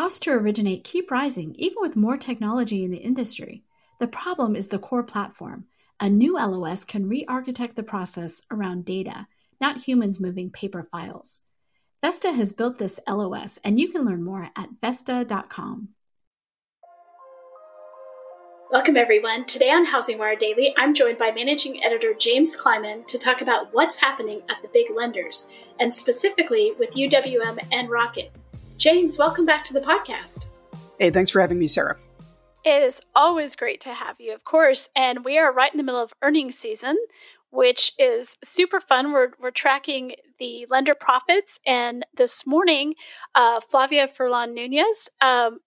Costs to originate keep rising, even with more technology in the industry. The problem is the core platform. A new LOS can re-architect the process around data, not humans moving paper files. Vesta has built this LOS, and you can learn more at Vesta.com. Welcome, everyone. Today on Housing Wire Daily, I'm joined by Managing Editor James Kleiman to talk about what's happening at the big lenders, and specifically with UWM and Rocket. James, welcome back to the podcast. Hey, thanks for having me, Sarah. It is always great to have you, of course. And we are right in the middle of earnings season, which is super fun. We're tracking the lender profits. And this morning, Flavia Furlan-Nunez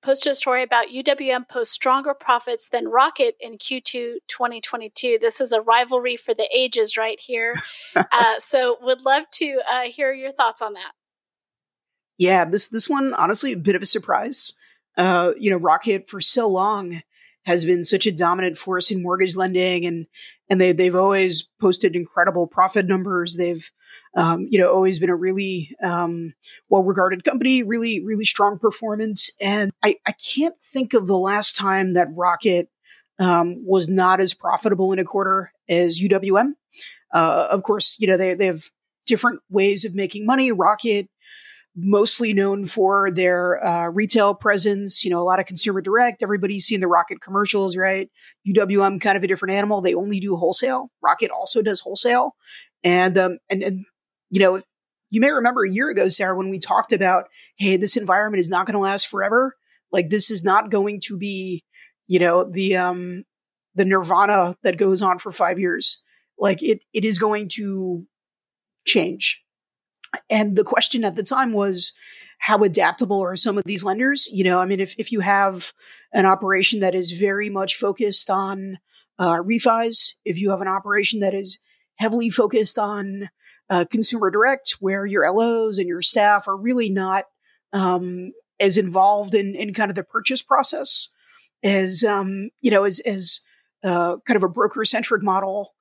posted a story about UWM posts stronger profits than Rocket in Q2 2022. This is a rivalry for the ages right here. So would love to hear your thoughts on that. Yeah, this one, honestly, a bit of a surprise. Rocket for so long has been such a dominant force in mortgage lending, and they've always posted incredible profit numbers. They've always been a really well-regarded company, really, really strong performance. And I can't think of the last time that Rocket was not as profitable in a quarter as UWM. Of course, they have different ways of making money. Rocket, mostly known for their retail presence, a lot of consumer direct. Everybody's seen the Rocket commercials, right? UWM, kind of a different animal. They only do wholesale. Rocket also does wholesale. And you may remember a year ago, Sarah, when we talked about, hey, this environment is not going to last forever. Like, this is not going to be, the nirvana that goes on for 5 years. Like, it is going to change. And the question at the time was, how adaptable are some of these lenders? If you have an operation that is very much focused on refis, if you have an operation that is heavily focused on consumer direct, where your LOs and your staff are really not as involved in kind of the purchase process as kind of a broker-centric model,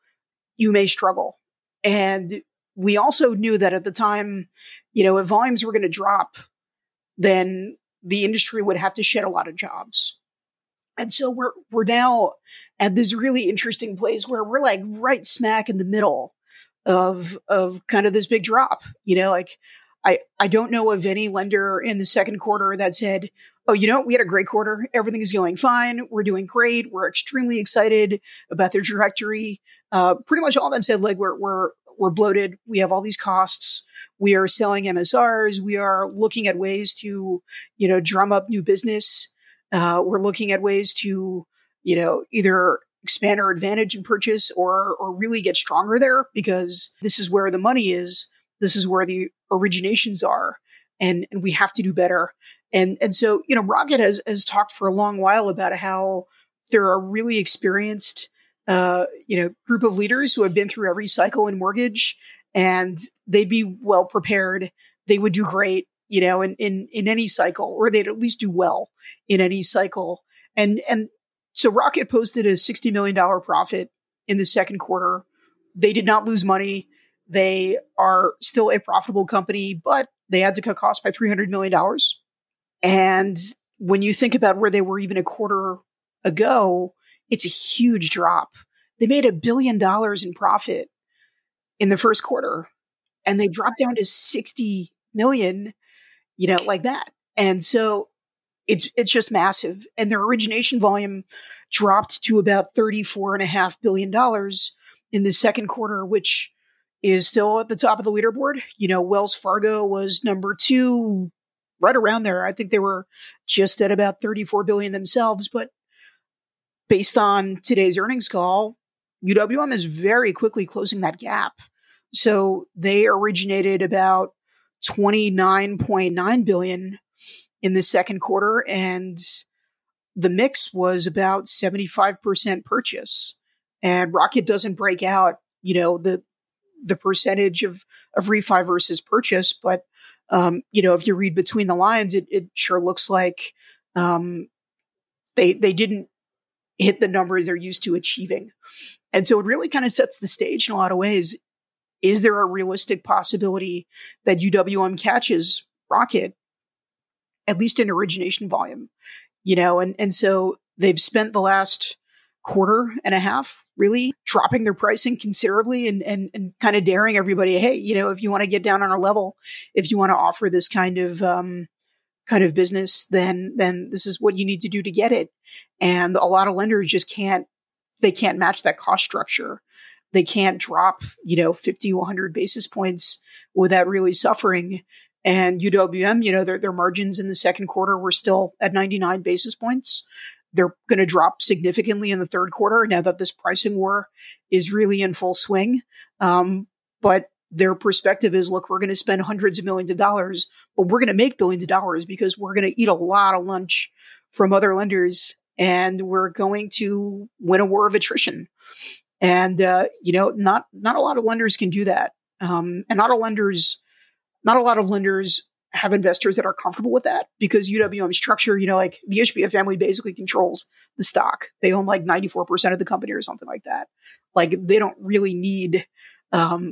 you may struggle. And we also knew that at the time, if volumes were going to drop, then the industry would have to shed a lot of jobs. And so we're now at this really interesting place where we're like right smack in the middle of kind of this big drop. I don't know of any lender in the second quarter that said, oh, we had a great quarter. Everything is going fine. We're doing great. We're extremely excited about their trajectory. Pretty much all of them said, like, we're bloated. We have all these costs. We are selling MSRs. We are looking at ways to, drum up new business. We're looking at ways to, either expand our advantage in purchase or really get stronger there, because this is where the money is. This is where the originations are, and we have to do better. And so Rocket has talked for a long while about how they're a really experienced group of leaders who have been through every cycle in mortgage, and they'd be well prepared. They would do great, in any cycle, or they'd at least do well in any cycle. And so Rocket posted a $60 million profit in the second quarter. They did not lose money. They are still a profitable company, but they had to cut costs by $300 million. And when you think about where they were even a quarter ago, it's a huge drop. They made $1 billion in profit in the first quarter, and they dropped down to 60 million, like that. And so it's just massive. And their origination volume dropped to about $34.5 billion in the second quarter, which is still at the top of the leaderboard. Wells Fargo was number two, right around there. I think they were just at about 34 billion themselves, but based on today's earnings call, UWM is very quickly closing that gap. So they originated about $29.9 billion in the second quarter, and the mix was about 75% purchase. And Rocket doesn't break out, the percentage of refi versus purchase, but if you read between the lines, it sure looks like they didn't hit the numbers they're used to achieving. And so it really kind of sets the stage in a lot of ways. Is there a realistic possibility that UWM catches Rocket at least in origination volume, you know, and so they've spent the last quarter and a half really dropping their pricing considerably and kind of daring everybody, hey, you know, if you want to get down on our level, if you want to offer this kind of business, then this is what you need to do to get it. And a lot of lenders just can't match that cost structure. They can't drop, you know, 50, 100 basis points without really suffering. And UWM, you know, their margins in the second quarter were still at 99 basis points. They're going to drop significantly in the third quarter now that this pricing war is really in full swing. But their perspective is, look, we're going to spend hundreds of millions of dollars, but we're going to make billions of dollars because we're going to eat a lot of lunch from other lenders and we're going to win a war of attrition. And, you know, not a lot of lenders can do that. And not a lot of lenders have investors that are comfortable with that because UWM structure, you know, like the HBF family basically controls the stock. They own like 94% of the company or something like that. Like they don't really need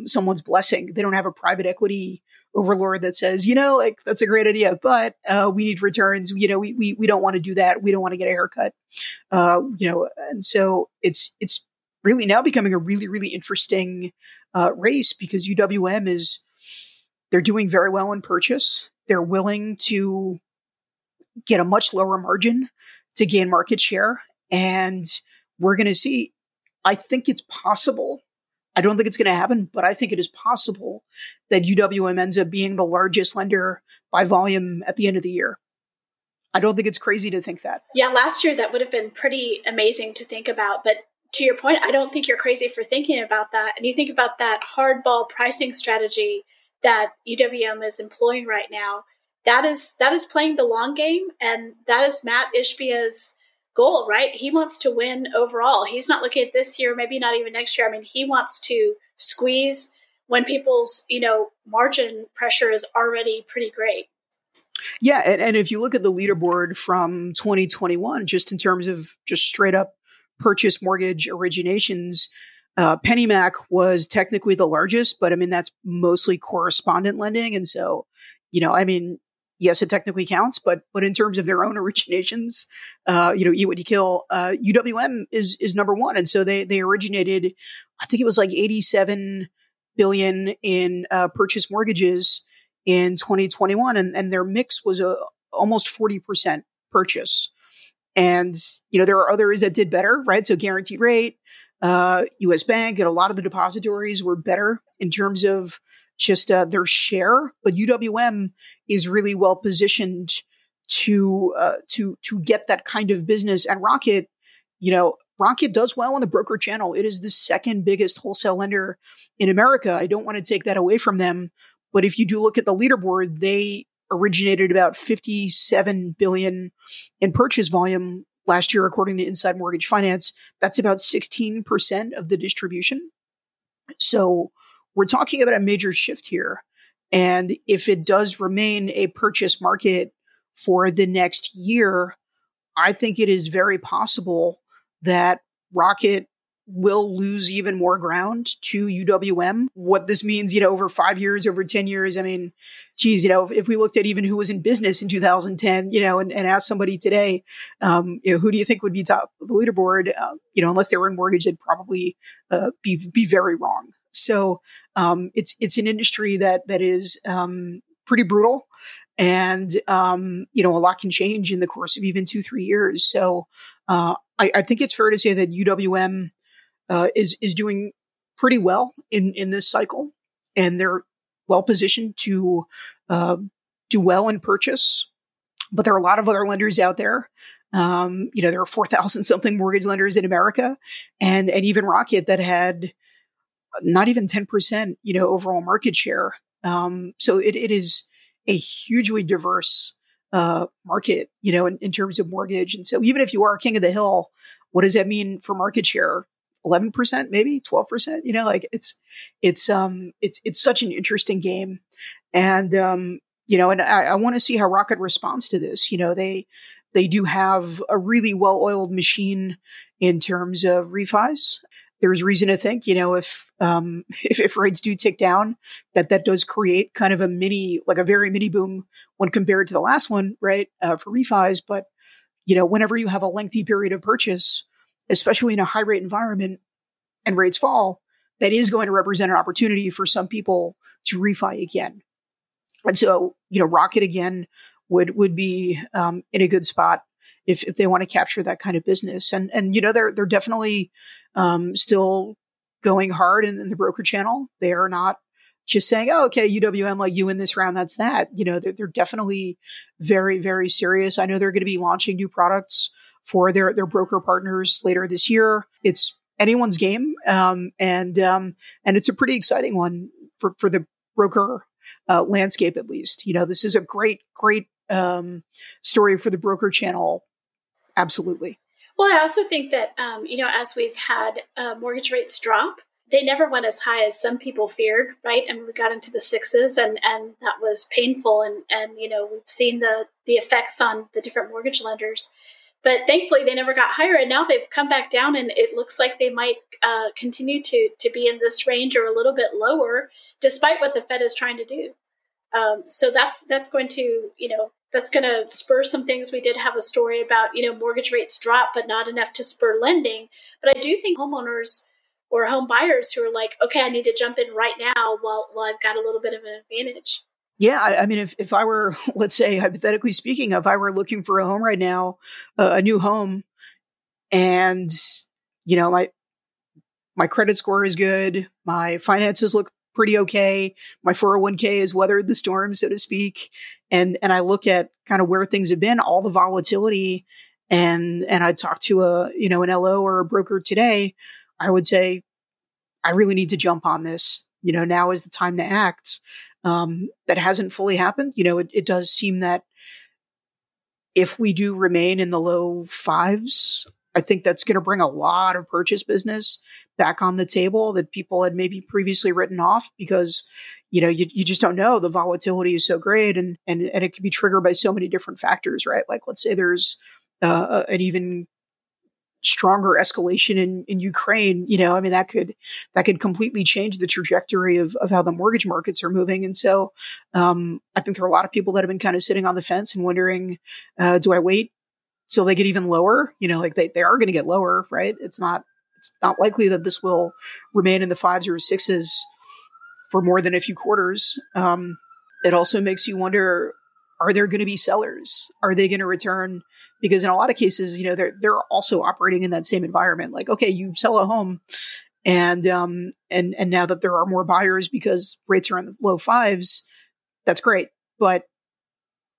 someone's blessing. They don't have a private equity overlord that says, you know, like that's a great idea, but we need returns. You know, we don't want to do that. We don't want to get a haircut. You know, and so it's really now becoming a really, really interesting race because UWM is, they're doing very well in purchase. They're willing to get a much lower margin to gain market share. And we're going to see, I think it's possible. I don't think it's going to happen, but I think it is possible that UWM ends up being the largest lender by volume at the end of the year. I don't think it's crazy to think that. Yeah, last year that would have been pretty amazing to think about, but to your point, I don't think you're crazy for thinking about that. And you think about that hardball pricing strategy that UWM is employing right now, that is playing the long game. And that is Matt Ishbia's goal, right? He wants to win overall. He's not looking at this year, maybe not even next year. I mean, he wants to squeeze when people's, you know, margin pressure is already pretty great. Yeah. And if you look at the leaderboard from 2021, just in terms of just straight up purchase mortgage originations, Penny Mac was technically the largest, but I mean, that's mostly correspondent lending. And so, you know, I mean, yes, it technically counts, but in terms of their own originations, you know, eat what you kill, UWM is number one. And so they originated, I think it was like $87 billion in purchase mortgages in 2021. And their mix was almost 40% purchase. And, you know, there are others that did better, right? So Guaranteed Rate, U.S. Bank, and a lot of the depositories were better in terms of just their share. But UWM is really well positioned to get that kind of business. And Rocket, you know, Rocket does well on the broker channel. It is the second biggest wholesale lender in America. I don't want to take that away from them. But if you do look at the leaderboard, they originated about $57 billion in purchase volume last year, according to Inside Mortgage Finance. That's about 16% of the distribution. So we're talking about a major shift here. And if it does remain a purchase market for the next year, I think it is very possible that Rocket will lose even more ground to UWM. What this means, you know, over 5 years, over 10 years, I mean, geez, you know, if we looked at even who was in business in 2010, you know, and asked somebody today, you know, who do you think would be top of the leaderboard? You know, unless they were in mortgage, they'd probably be very wrong. So it's an industry that is pretty brutal. And, you know, a lot can change in the course of even 2-3 years. So I think it's fair to say that UWM is doing pretty well in this cycle, and they're well positioned to do well in purchase. But there are a lot of other lenders out there. You know, there are 4,000 something mortgage lenders in America, and even Rocket that had not even 10%, you know, overall market share. So it is a hugely diverse market, you know, in terms of mortgage. And so even if you are king of the hill, what does that mean for market share? 11%, maybe 12%, you know, like it's such an interesting game. And, you know, and I want to see how Rocket responds to this. You know, they do have a really well-oiled machine in terms of refis. there's reason to think, you know, if rates do tick down, that does create kind of a mini, like a very mini boom when compared to the last one, right? For refis. But, you know, whenever you have a lengthy period of purchase, especially in a high rate environment and rates fall, that is going to represent an opportunity for some people to refi again. And so, you know, Rocket again would be in a good spot if they want to capture that kind of business. And you know, they're definitely still going hard in the broker channel. They are not just saying, oh, okay, UWM, like you in this round, that's that. You know, they're definitely very, very serious. I know they're going to be launching new products for their broker partners later this year. It's anyone's game. And it's a pretty exciting one for the broker landscape, at least. You know, this is a great story for the broker channel. Absolutely. Well, I also think that, you know, as we've had mortgage rates drop, they never went as high as some people feared, right? And we got into the sixes and that was painful. And, you know, we've seen the effects on the different mortgage lenders. But thankfully, they never got higher, and now they've come back down, and it looks like they might continue to be in this range or a little bit lower, despite what the Fed is trying to do. So that's going to, you know, that's going to spur some things. We did have a story about, you know, mortgage rates drop, but not enough to spur lending. But I do think homeowners or home buyers who are like, okay, I need to jump in right now while I've got a little bit of an advantage. Yeah. I mean, if I were, let's say, hypothetically speaking, if I were looking for a home right now, a new home, and, you know, my credit score is good, my finances look pretty okay, my 401k has weathered the storm, so to speak, and I look at kind of where things have been, all the volatility, and I talk to an LO or a broker today, I would say, I really need to jump on this. You know, now is the time to act. That hasn't fully happened. You know, it does seem that if we do remain in the low fives, I think that's going to bring a lot of purchase business back on the table that people had maybe previously written off because, you know, you just don't know. The volatility is so great and it can be triggered by so many different factors, right? Like, let's say there's an even stronger escalation in Ukraine, you know, I mean, that could completely change the trajectory of how the mortgage markets are moving. And so I think there are a lot of people that have been kind of sitting on the fence and wondering, do I wait till they get even lower? You know, like they are going to get lower, right? It's not likely that this will remain in the fives or sixes for more than a few quarters. It also makes you wonder, are there going to be sellers? Are they going to return? Because in a lot of cases, you know, they're also operating in that same environment. Like, okay, you sell a home and now that there are more buyers because rates are in the low fives, that's great. But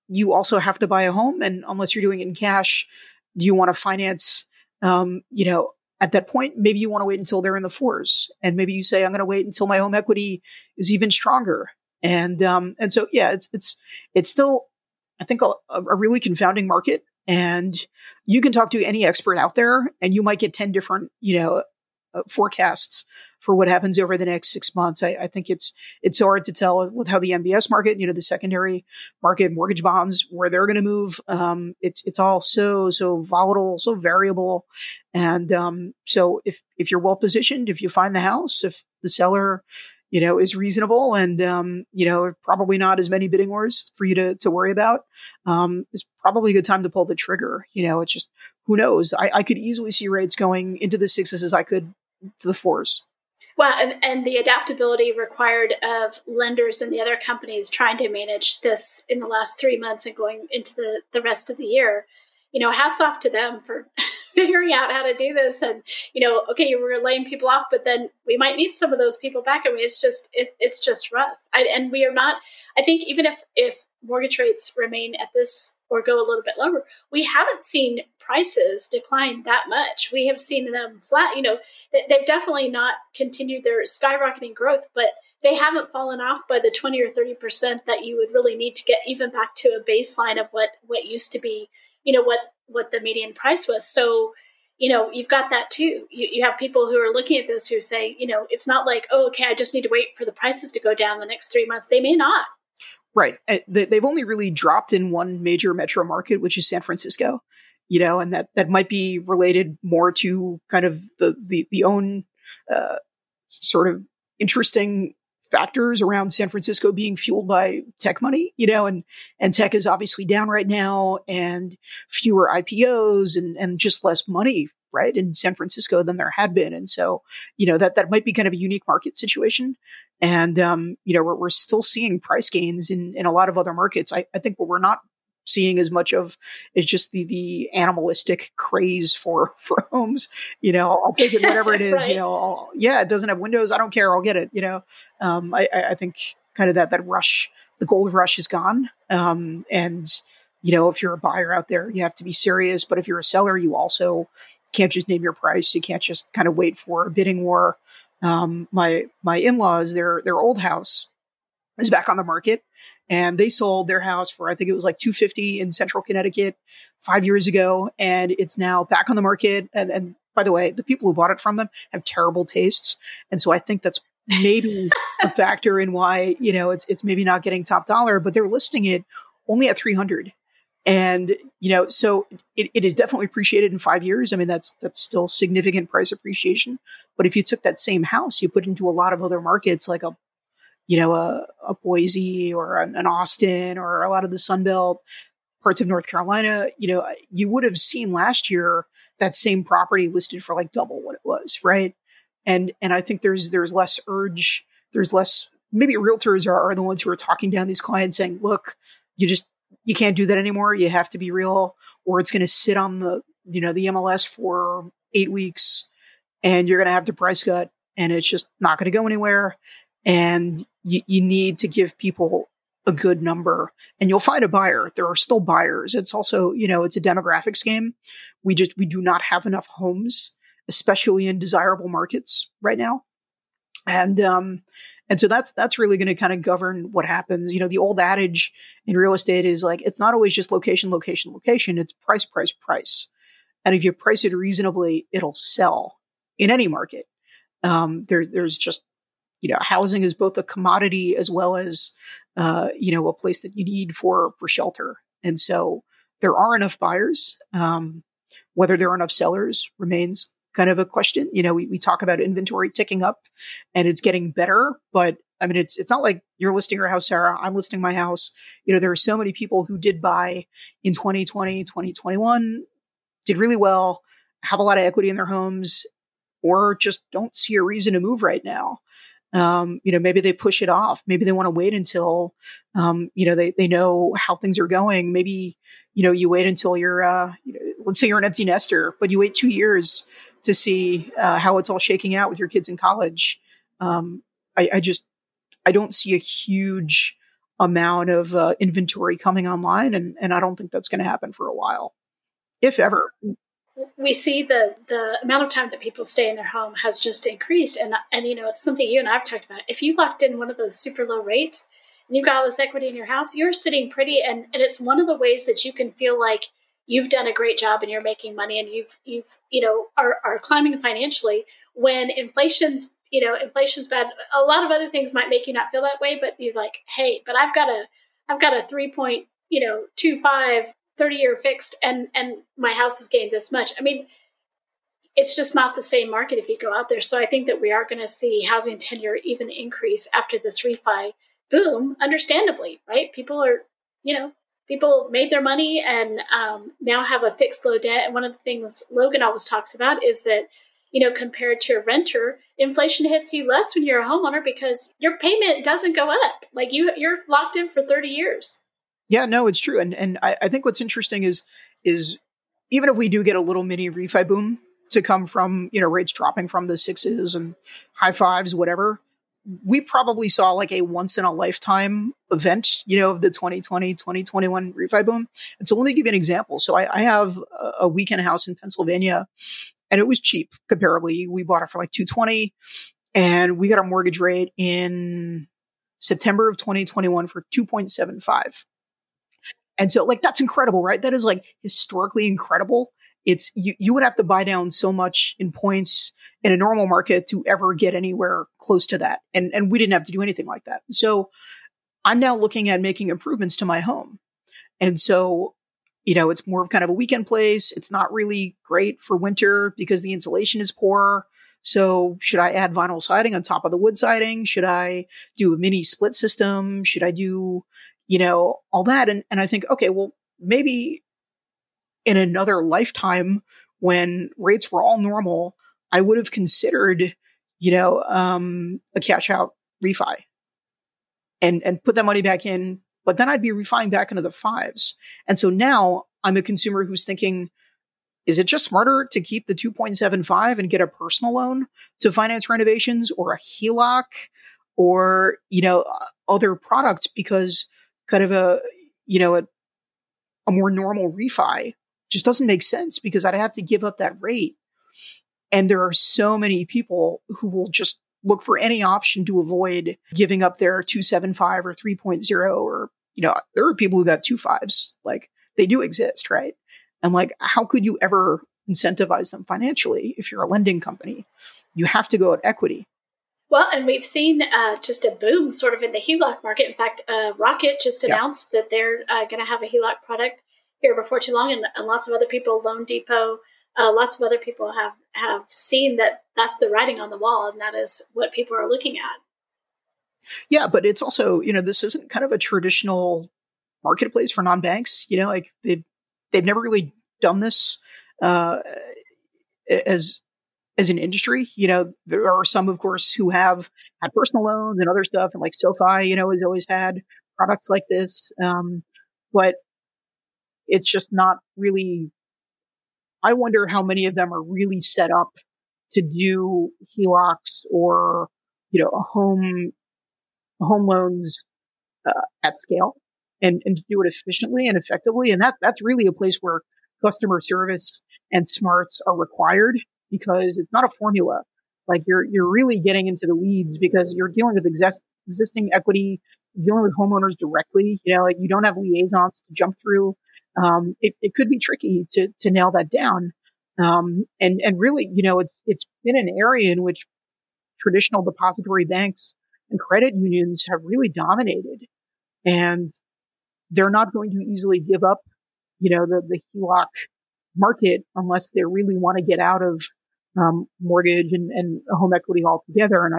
you also have to buy a home. And unless you're doing it in cash, do you want to finance, you know, at that point, maybe you want to wait until they're in the fours. And maybe you say, I'm going to wait until my home equity is even stronger. And so, yeah, it's still, I think, a really confounding market, and you can talk to any expert out there and you might get 10 different, you know, forecasts for what happens over the next 6 months. I think it's hard to tell with how the MBS market, you know, the secondary market, mortgage bonds, where they're going to move. It's all so volatile, so variable. And, so if you're well positioned, if you find the house, if the seller, you know, is reasonable and, you know, probably not as many bidding wars for you to worry about. It's probably a good time to pull the trigger. You know, it's just, who knows? I could easily see rates going into the sixes as I could to the fours. Well, and the adaptability required of lenders and the other companies trying to manage this in the last 3 months and going into the rest of the year, you know, hats off to them for figuring out how to do this. And, you know, okay, you were laying people off, but then we might need some of those people back. I mean, it's just rough. And we are not, I think even if mortgage rates remain at this or go a little bit lower, we haven't seen prices decline that much. We have seen them flat, you know, they've definitely not continued their skyrocketing growth, but they haven't fallen off by the 20 or 30% that you would really need to get even back to a baseline of what used to be, you know, what the median price was. So, you know, you've got that too. You have people who are looking at this who say, you know, it's not like, oh, okay, I just need to wait for the prices to go down the next 3 months. They may not. Right. They've only really dropped in one major metro market, which is San Francisco, you know, and that might be related more to kind of the own sort of interesting factors around San Francisco being fueled by tech money, you know, and tech is obviously down right now, and fewer IPOs and just less money, right, in San Francisco than there had been. And so, you know, that might be kind of a unique market situation. And, you know, we're still seeing price gains in a lot of other markets. I think what we're not seeing as much of is just the animalistic craze for homes. You know, I'll take it, whatever it is, right. You know, it doesn't have windows. I don't care. I'll get it. You know, I think kind of that rush, the gold rush is gone. And, you know, if you're a buyer out there, you have to be serious, but if you're a seller, you also can't just name your price. You can't just kind of wait for a bidding war. My in-laws, their old house is back on the market, and they sold their house for, I think it was like $250 in central Connecticut 5 years ago. And it's now back on the market. And by the way, the people who bought it from them have terrible tastes. And so I think that's maybe a factor in why, you know, it's maybe not getting top dollar, but they're listing it only at $300. And, you know, so it is definitely appreciated in 5 years. I mean, that's still significant price appreciation. But if you took that same house, you put into a lot of other markets, like a Boise or an Austin or a lot of the Sun Belt, parts of North Carolina, you know, you would have seen last year that same property listed for like double what it was, right? And I think there's less urge, there's less, maybe realtors are the ones who are talking down these clients saying, look, you can't do that anymore. You have to be real, or it's going to sit on the MLS for 8 weeks, and you're going to have to price cut, and it's just not going to go anywhere. And you need to give people a good number, and you'll find a buyer. There are still buyers. It's also, you know, it's a demographics game. We do not have enough homes, especially in desirable markets right now. And so that's really going to kind of govern what happens. You know, the old adage in real estate is like, it's not always just location, location, location. It's price, price, price. And if you price it reasonably, it'll sell in any market. There's just, you know, housing is both a commodity as well as, you know, a place that you need for shelter. And so there are enough buyers. Whether there are enough sellers remains kind of a question. You know, we talk about inventory ticking up and it's getting better, but I mean, it's not like you're listing your house, Sarah, I'm listing my house. You know, there are so many people who did buy in 2020, 2021, did really well, have a lot of equity in their homes, or just don't see a reason to move right now. You know, maybe they push it off. Maybe they want to wait until, you know, they know how things are going. Maybe, you know, you wait until you're, you know, let's say you're an empty nester, but you wait 2 years to see how it's all shaking out with your kids in college. I don't see a huge amount of inventory coming online. And I don't think that's going to happen for a while, if ever. We see the amount of time that people stay in their home has just increased. And you know, it's something you and I've talked about. If you locked in one of those super low rates and you've got all this equity in your house, you're sitting pretty. And it's one of the ways that you can feel like you've done a great job and you're making money and you've you know, are climbing financially when inflation's bad. A lot of other things might make you not feel that way, but you're like, hey, but I've got a 3.25 30-year fixed and my house has gained this much. I mean, it's just not the same market if you go out there. So I think that we are going to see housing tenure even increase after this refi boom, understandably, right? People made their money and now have a fixed low debt. And one of the things Logan always talks about is that, you know, compared to a renter, inflation hits you less when you're a homeowner because your payment doesn't go up. Like you're locked in for 30 years. Yeah, no, it's true. And I think what's interesting is even if we do get a little mini refi boom to come from, you know, rates dropping from the sixes and high fives, whatever, we probably saw like a once in a lifetime event, you know, of the 2020, 2021 refi boom. And so let me give you an example. So I have a weekend house in Pennsylvania and it was cheap comparably. We bought it for like $220 and we got a mortgage rate in September of 2021 for 2.75%. And so like, that's incredible, right? That is like historically incredible. It's, you would have to buy down so much in points in a normal market to ever get anywhere close to that. And we didn't have to do anything like that. So I'm now looking at making improvements to my home. And so, you know, it's more of kind of a weekend place. It's not really great for winter because the insulation is poor. So should I add vinyl siding on top of the wood siding? Should I do a mini split system? Should I do, you know, all that? And I think, okay, well, maybe in another lifetime when rates were all normal, I would have considered, you know, a cash out refi and put that money back in. But then I'd be refining back into the fives. And so now I'm a consumer who's thinking, is it just smarter to keep the 2.75 and get a personal loan to finance renovations or a HELOC or, you know, other products, because kind of a, you know, a more normal refi just doesn't make sense because I'd have to give up that rate. And there are so many people who will just look for any option to avoid giving up their 2.75 or 3.0, or, you know, there are people who got 2.5s. Like, they do exist, right? And like, how could you ever incentivize them financially if you're a lending company? You have to go at equity. Well, and we've seen just a boom sort of in the HELOC market. In fact, Rocket just announced that they're going to have a HELOC product here before too long, and lots of other people, Loan Depot, lots of other people have seen that that's the writing on the wall, and that is what people are looking at. Yeah, but it's also, you know, this isn't kind of a traditional marketplace for non-banks. You know, like they've never really done this as an industry. You know, there are some, of course, who have had personal loans and other stuff, and like SoFi, you know, has always had products like this. But it's just not really. I wonder how many of them are really set up to do HELOCs or, you know, home loans at scale and to do it efficiently and effectively. And that's really a place where customer service and smarts are required, because it's not a formula. Like, you're really getting into the weeds because you're dealing with existing equity, dealing with homeowners directly. You know, like, you don't have liaisons to jump through. It could be tricky to nail that down. And really, you know, it's been an area in which traditional depository banks and credit unions have really dominated, and they're not going to easily give up, you know, the HELOC market unless they really want to get out of, mortgage and home equity altogether. And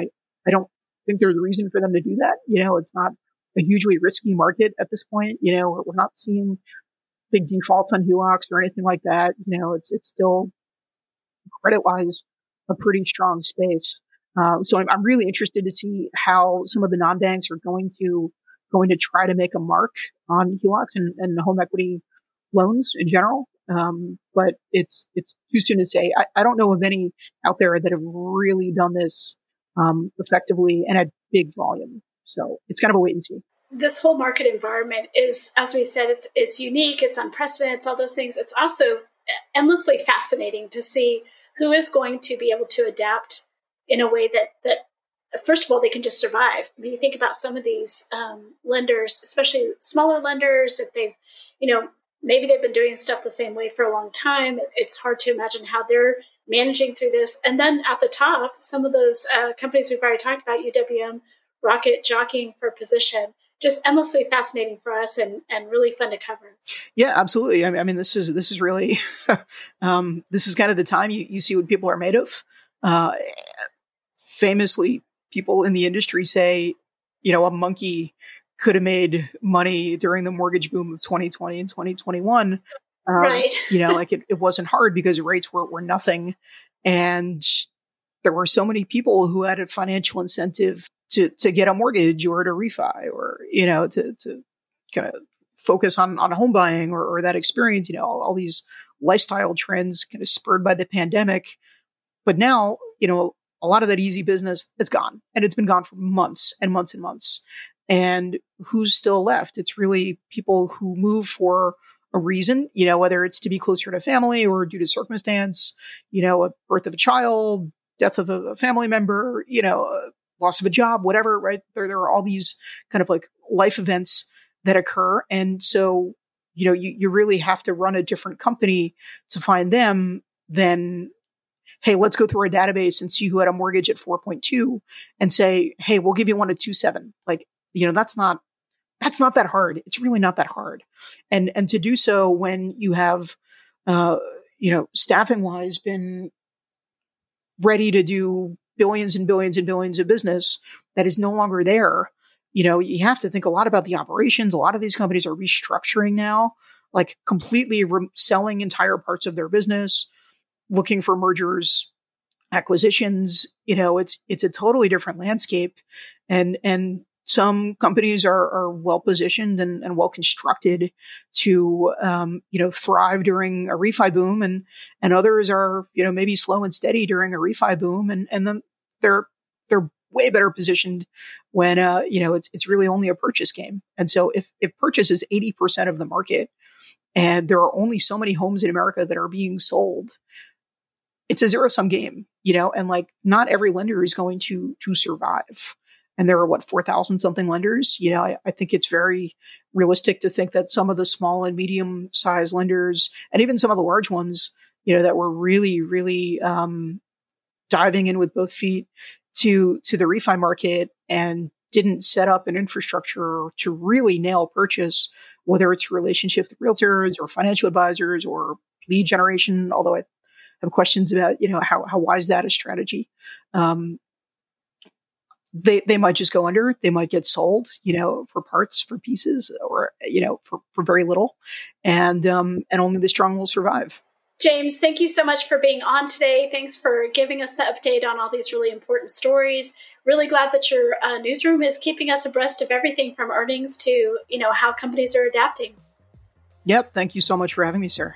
I don't think there's a reason for them to do that. You know, it's not a hugely risky market at this point. You know, we're not seeing big defaults on HELOCs or anything like that. You know, it's still credit-wise a pretty strong space. So I'm really interested to see how some of the non-banks are going to try to make a mark on HELOCs and home equity loans in general. But it's too soon to say. I don't know of any out there that have really done this effectively and at big volume. So it's kind of a wait and see. This whole market environment is, as we said, it's unique, it's unprecedented, it's all those things. It's also endlessly fascinating to see who is going to be able to adapt in a way that first of all, they can just survive. When you think about some of these lenders, especially smaller lenders, if they've, you know, maybe they've been doing stuff the same way for a long time, it's hard to imagine how they're managing through this. And then at the top, some of those companies we've already talked about, UWM, Rocket, jockeying for position. Just endlessly fascinating for us and really fun to cover. Yeah, absolutely. I mean, this is really, this is kind of the time you see what people are made of. Famously, people in the industry say, you know, a monkey could have made money during the mortgage boom of 2020 and 2021. Right. You know, like it wasn't hard because rates were nothing. And there were so many people who had a financial incentive to get a mortgage or to refi or, you know, to kind of focus on home buying or that experience, you know, all these lifestyle trends kind of spurred by the pandemic. But now, you know, a lot of that easy business, it's gone, and it's been gone for months and months and months. And who's still left? It's really people who move for a reason, you know, whether it's to be closer to family or due to circumstance, you know, a birth of a child, death of a family member, you know, loss of a job, whatever, right? There are all these kind of like life events that occur. And so, you know, you really have to run a different company to find them than, hey, let's go through our database and see who had a mortgage at 4.2 and say, hey, we'll give you one at 2.7. Like, you know, that's not that hard. It's really not that hard. And to do so when you have, you know, staffing wise been ready to do billions and billions and billions of business that is no longer there. You know, you have to think a lot about the operations. A lot of these companies are restructuring now, like completely selling entire parts of their business, looking for mergers, acquisitions. You know, it's a totally different landscape, and some companies are well positioned and well constructed to thrive during a refi boom, and others are, you know, maybe slow and steady during a refi boom, and then they're way better positioned when it's really only a purchase game. And so if purchase is 80% of the market, and there are only so many homes in America that are being sold, it's a zero-sum game, you know, and like not every lender is going to survive. And there are 4,000 something lenders. You know, I think it's very realistic to think that some of the small and medium sized lenders, and even some of the large ones, you know, that were really, really diving in with both feet to the refi market and didn't set up an infrastructure to really nail purchase, whether it's relationships with realtors or financial advisors or lead generation. Although I have questions about, you know, how wise that is strategy. They might just go under. They might get sold, you know, for parts, for pieces, or, you know, for very little. And only the strong will survive. James, thank you so much for being on today. Thanks for giving us the update on all these really important stories. Really glad that your newsroom is keeping us abreast of everything from earnings to, you know, how companies are adapting. Yep. Thank you so much for having me, Sarah.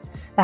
the